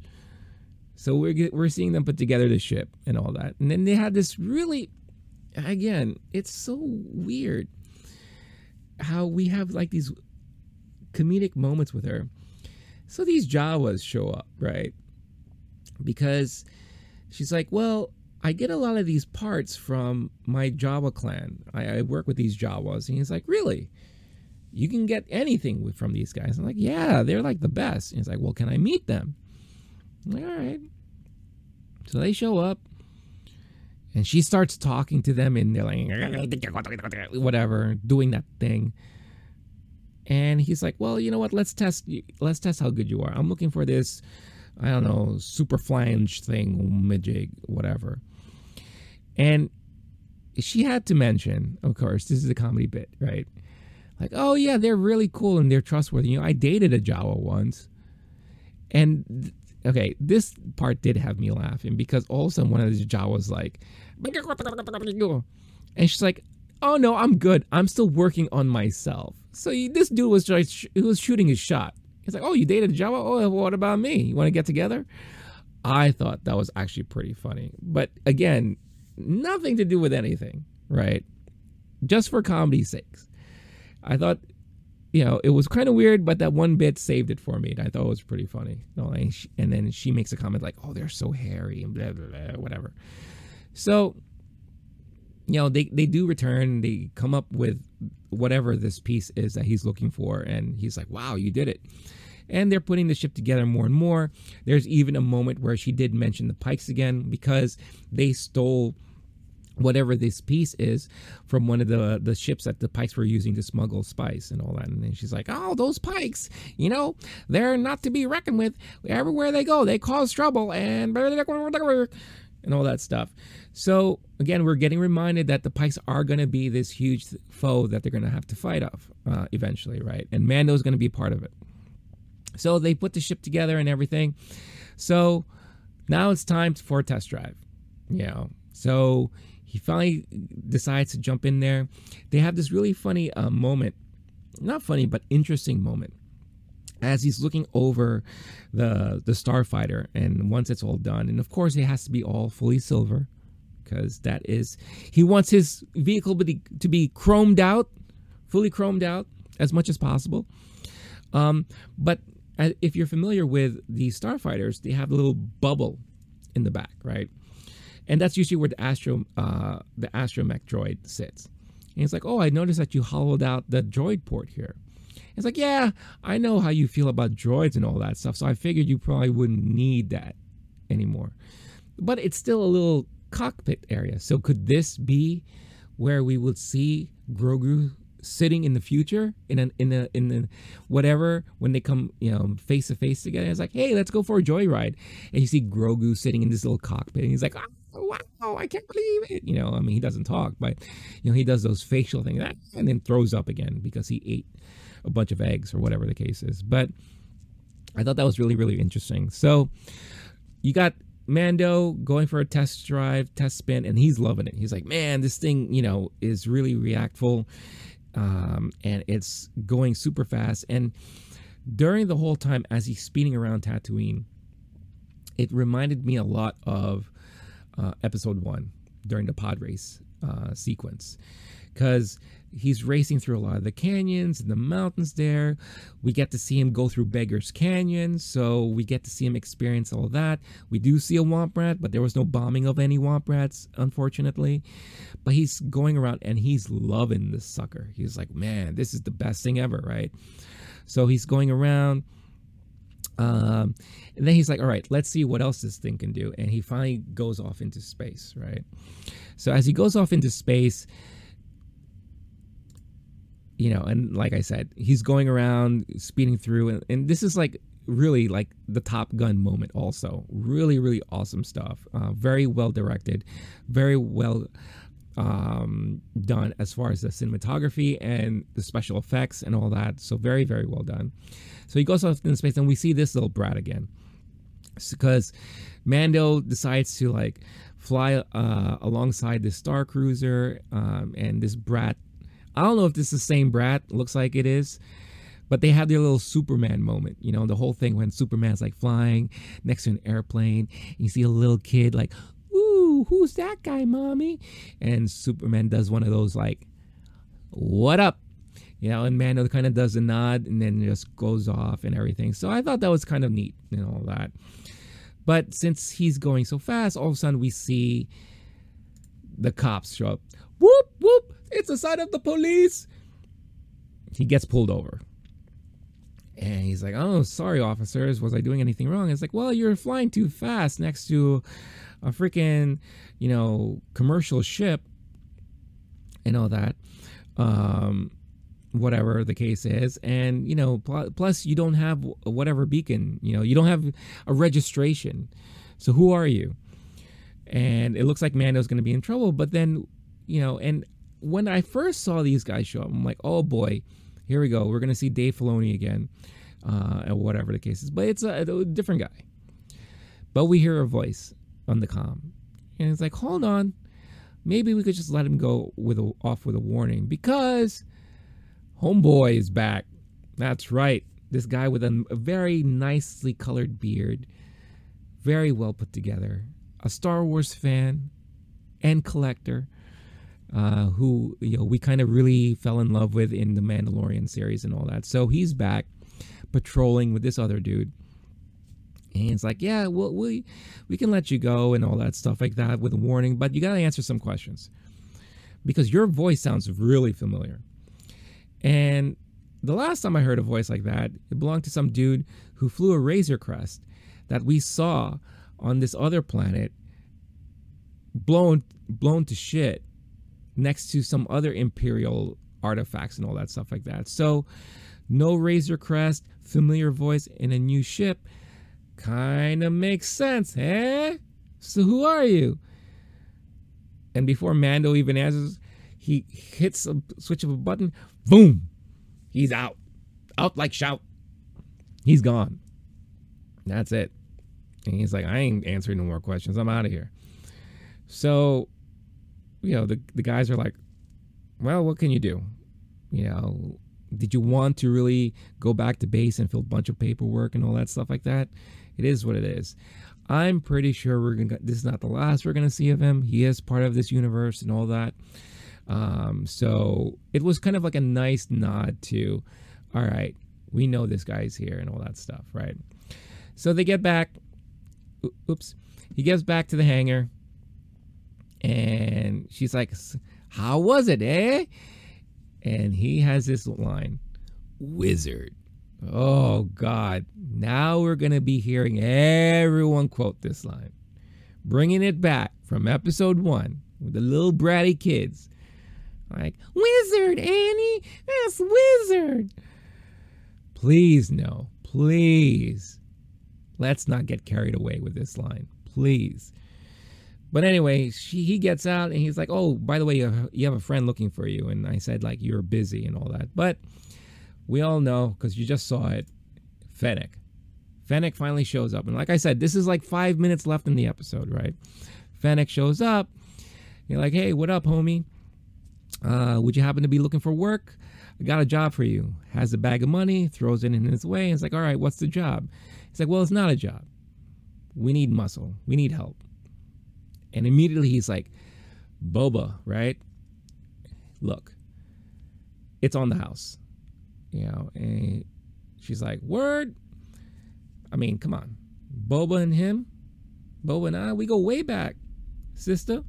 So we're, we're seeing them put together the ship and all that. And then they had this really, again, it's so weird how we have like these comedic moments with her. So these Jawas show up, right? Because she's like, well, I get a lot of these parts from my Jawa clan. I, I work with these Jawas. And he's like, really? You can get anything from these guys? I'm like, yeah, they're like the best. And he's like, well, can I meet them? All right. So they show up, and she starts talking to them, and they're like, whatever, doing that thing. And he's like, well, you know what? Let's test. Let's test how good you are. I'm looking for this, I don't know, super flange thing, majig, whatever. And she had to mention, of course, this is a comedy bit, right? Like, oh yeah, they're really cool and they're trustworthy. You know, I dated a Jawa once, and. Th- Okay, this part did have me laughing because all of a sudden one of the Jawas like, and she's like, "Oh no, I'm good. I'm still working on myself." So he, this dude was just, he was shooting his shot. He's like, "Oh, you dated a Jawa? Oh, what about me? You want to get together?" I thought that was actually pretty funny, but again, nothing to do with anything, right? Just for comedy's sake. I thought. You know, it was kind of weird, but that one bit saved it for me. And I thought it was pretty funny. And then she makes a comment like, oh, they're so hairy and blah, blah, blah, whatever. So, you know, they, they do return. They come up with whatever this piece is that he's looking for. And he's like, wow, you did it. and they're putting the ship together more and more. There's even a moment where she did mention the Pikes again, because they stole whatever this piece is from one of the the ships that the Pikes were using to smuggle spice and all that. And then she's like, oh, those Pikes, you know, they're not to be reckoned with. Everywhere they go, they cause trouble and and all that stuff. So again, we're getting reminded that the Pikes are going to be this huge foe that they're going to have to fight off uh, eventually, right? And Mando's going to be part of it. So they put the ship together and everything. So now it's time for a test drive, you know. So he finally decides to jump in there. They have this really funny uh, moment, not funny, but interesting moment, as he's looking over the the starfighter. And once it's all done, and of course it has to be all fully silver, because that is, he wants his vehicle to be chromed out, fully chromed out as much as possible. Um, but if you're familiar with the starfighters, they have a little bubble in the back, right? And that's usually where the astro uh, the astromech droid sits. And it's like, oh, I noticed that you hollowed out the droid port here. It's like, yeah, I know how you feel about droids and all that stuff, so I figured you probably wouldn't need that anymore. But it's still a little cockpit area. So could this be where we would see Grogu sitting in the future in an in a in the whatever, when they come, you know, face to face together? It's like, hey, let's go for a joyride. And you see Grogu sitting in this little cockpit, and he's like, oh, wow, I can't believe it. You know, I mean, he doesn't talk, but you know, he does those facial things and then throws up again because he ate a bunch of eggs or whatever the case is. But I thought that was really, really interesting. So you got Mando going for a test drive, test spin, and he's loving it. He's like, man, this thing, you know, is really reactful, um, and it's going super fast. And during the whole time, as he's speeding around Tatooine, it reminded me a lot of uh, episode one during the pod race uh, sequence, because he's racing through a lot of the canyons and the mountains there. We get to see him go through Beggar's Canyon, so we get to see him experience all that. We do see a Womp Rat, but there was no bombing of any Womp Rats, unfortunately. But he's going around and he's loving this sucker. He's like, man, this is the best thing ever, right? So he's going around. Um, and then he's like, all right, let's see what else this thing can do. And he finally goes off into space, right? So as he goes off into space, you know, and like I said, he's going around, speeding through, and, and this is like really like the Top Gun moment also. Really, really awesome stuff. Uh, very well directed, very well um, done as far as the cinematography and the special effects and all that. So very, very well done. So he goes off in space, and we see this little brat again, because Mando decides to like fly uh, alongside this Star Cruiser, um, and this brat, I don't know if this is the same brat, looks like it is, but they have their little Superman moment, you know, the whole thing when Superman's like flying next to an airplane, and you see a little kid like, ooh, who's that guy, mommy? And Superman does one of those like, what up? You know, and Mando kind of does a nod and then just goes off and everything. So I thought that was kind of neat and all that. But since he's going so fast, all of a sudden we see the cops show up. Whoop, whoop, it's the side of the police. He gets pulled over. And he's like, oh, sorry, officers, was I doing anything wrong? It's like, well, you're flying too fast next to a freaking, you know, commercial ship and all that. Um, whatever the case is. And, you know, pl- plus you don't have whatever beacon, you know, you don't have a registration. So who are you? And it looks like Mando's going to be in trouble, but then, you know, and when I first saw these guys show up, I'm like, oh boy, here we go. We're going to see Dave Filoni again, uh, or whatever the case is. But it's a, a different guy. But we hear a voice on the comm. And it's like, hold on. Maybe we could just let him go with a, off with a warning, because homeboy is back. That's right. This guy with a, a very nicely colored beard, very well put together, a Star Wars fan and collector. Uh, who, you know, we kind of really fell in love with in the Mandalorian series and all that. So he's back patrolling with this other dude, and it's like, yeah, well, we we can let you go and all that stuff like that with a warning, but you gotta answer some questions because your voice sounds really familiar. And The last time I heard a voice like that, it belonged to some dude who flew a Razor Crest that we saw on this other planet, blown blown to shit next to some other Imperial artifacts and all that stuff like that. So no Razor Crest, familiar voice in a new ship, kind of makes sense, eh? So who are you? And before Mando even answers, he hits a switch of a button, boom, he's out, out like shout, he's gone. That's it. And he's like, I ain't answering no more questions, I'm out of here. So, you know, the, the guys are like, well, what can you do? You know, did you want to really go back to base and fill a bunch of paperwork and all that stuff like that? It is what it is. I'm pretty sure we're gonna, this is not the last we're gonna see of him. He is part of this universe and all that. Um, so it was kind of like a nice nod to, all right, we know this guy's here and all that stuff, right? So they get back, oops, he gets back to the hangar and she's like, how was it, eh? And he has this line, wizard. Oh God, now we're gonna be hearing everyone quote this line. Bringing it back from episode one with the little bratty kids. Like, wizard, Annie, that's wizard. Please no, please. Let's not get carried away with this line, please. But anyway, she, he gets out and he's like, oh, by the way, you have, you have a friend looking for you. And I said, like, you're busy and all that. But we all know, because you just saw it, Fennec. Fennec finally shows up. And like I said, this is like five minutes left in the episode, right? Fennec shows up. You're like, hey, what up, homie? Uh, would you happen to be looking for work? I got a job for you. Has a bag of money, throws it in his way. And it's like, all right, what's the job? It's like, well, it's not a job. We need muscle. We need help. And immediately he's like, Boba, right? Look, it's on the house, you know? And she's like, word? I mean, come on, Boba and him, Boba and I, we go way back, sister,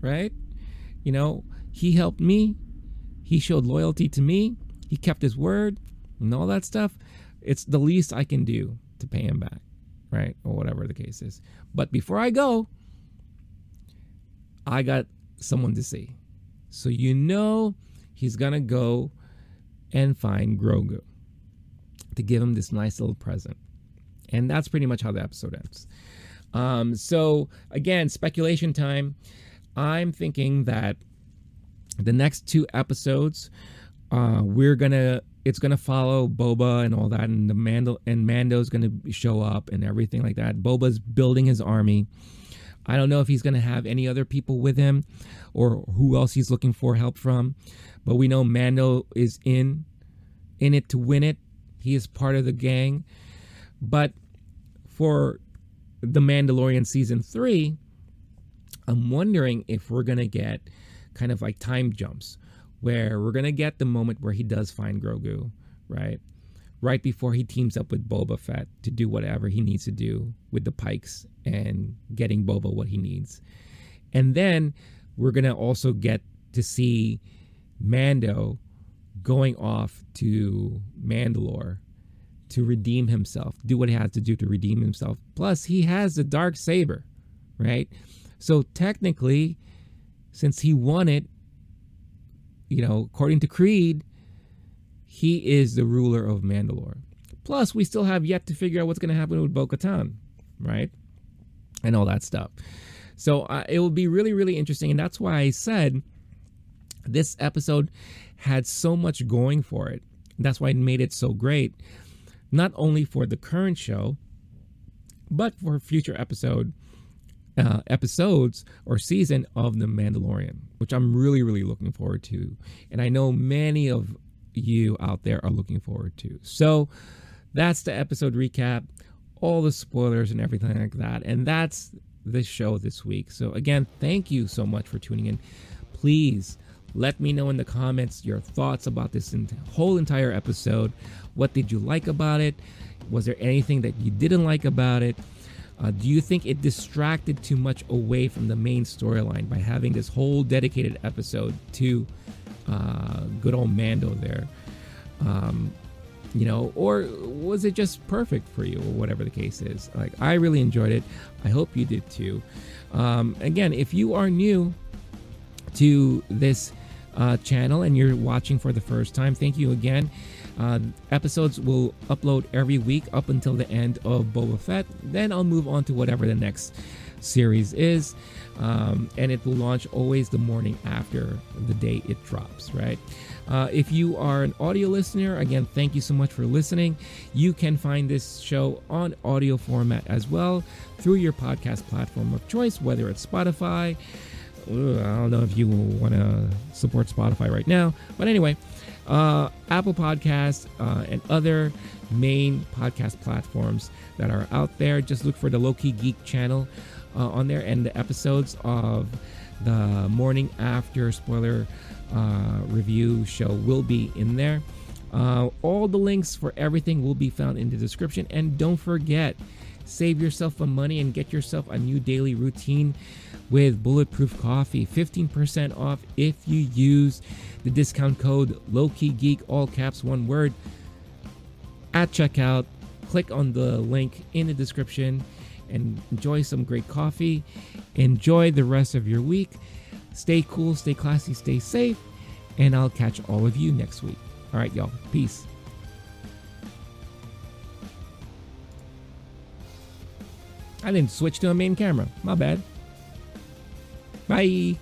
right? You know, he helped me. He showed loyalty to me. He kept his word and all that stuff. It's the least I can do to pay him back, right? Or whatever the case is. But before I go, I got someone to see. So you know he's gonna go and find Grogu to give him this nice little present. And that's pretty much how the episode ends. Um, so again, speculation time. I'm thinking that the next two episodes, uh, we're gonna, it's gonna follow Boba and all that, and the Mando and Mando's gonna show up and everything like that. Boba's building his army. I don't know if he's going to have any other people with him or who else he's looking for help from. But we know Mando is in, in it to win it. He is part of the gang. But for The Mandalorian Season three, I'm wondering if we're going to get kind of like time jumps where we're going to get the moment where he does find Grogu, right? Right before he teams up with Boba Fett to do whatever he needs to do with the Pikes and getting Boba what he needs. And then we're going to also get to see Mando going off to Mandalore to redeem himself, do what he has to do to redeem himself. Plus, he has the dark saber, right? So technically, since he won it, you know, according to Creed, he is the ruler of Mandalore. Plus, we still have yet to figure out what's going to happen with Bo-Katan, right? And all that stuff. So uh, it will be really, really interesting. And that's why I said this episode had so much going for it. That's why it made it so great. Not only for the current show, but for future episode uh, episodes or season of The Mandalorian, which I'm really, really looking forward to. And I know many of you out there are looking forward to. So that's the episode recap, all the spoilers and everything like that. And that's the show this week. So again, thank you so much for tuning in. Please let me know in the comments your thoughts about this whole entire episode. What did you like about it? Was there anything that you didn't like about it? Uh, do you think it distracted too much away from the main storyline by having this whole dedicated episode to Uh, good old Mando there? um, you know, or was it just perfect for you, or whatever the case is. Like, I really enjoyed it. I hope you did too. Um, again, if you are new to this uh, channel and you're watching for the first time, thank you again. Uh, episodes will upload every week up until the end of Boba Fett. Then I'll move on to whatever the next series is, um, and it will launch always the morning after the day it drops, right? Uh, if you are an audio listener, again, thank you so much for listening. You can find this show on audio format as well through your podcast platform of choice, whether it's Spotify. Ooh, I don't know if you want to support Spotify right now, but anyway. Uh, Apple Podcasts uh, and other main podcast platforms that are out there. Just look for the Low Key Geek channel uh, on there, and the episodes of the morning after spoiler uh, review show will be in there. Uh, all the links for everything will be found in the description. And don't forget, save yourself some money and get yourself a new daily routine with Bulletproof Coffee. fifteen percent off if you use the discount code LowKeyGeek, all caps, one word, at checkout. Click on the link in the description and enjoy some great coffee. Enjoy the rest of your week. Stay cool, stay classy, stay safe, and I'll catch all of you next week. All right, y'all. Peace. I didn't switch to a main camera. My bad. Bye.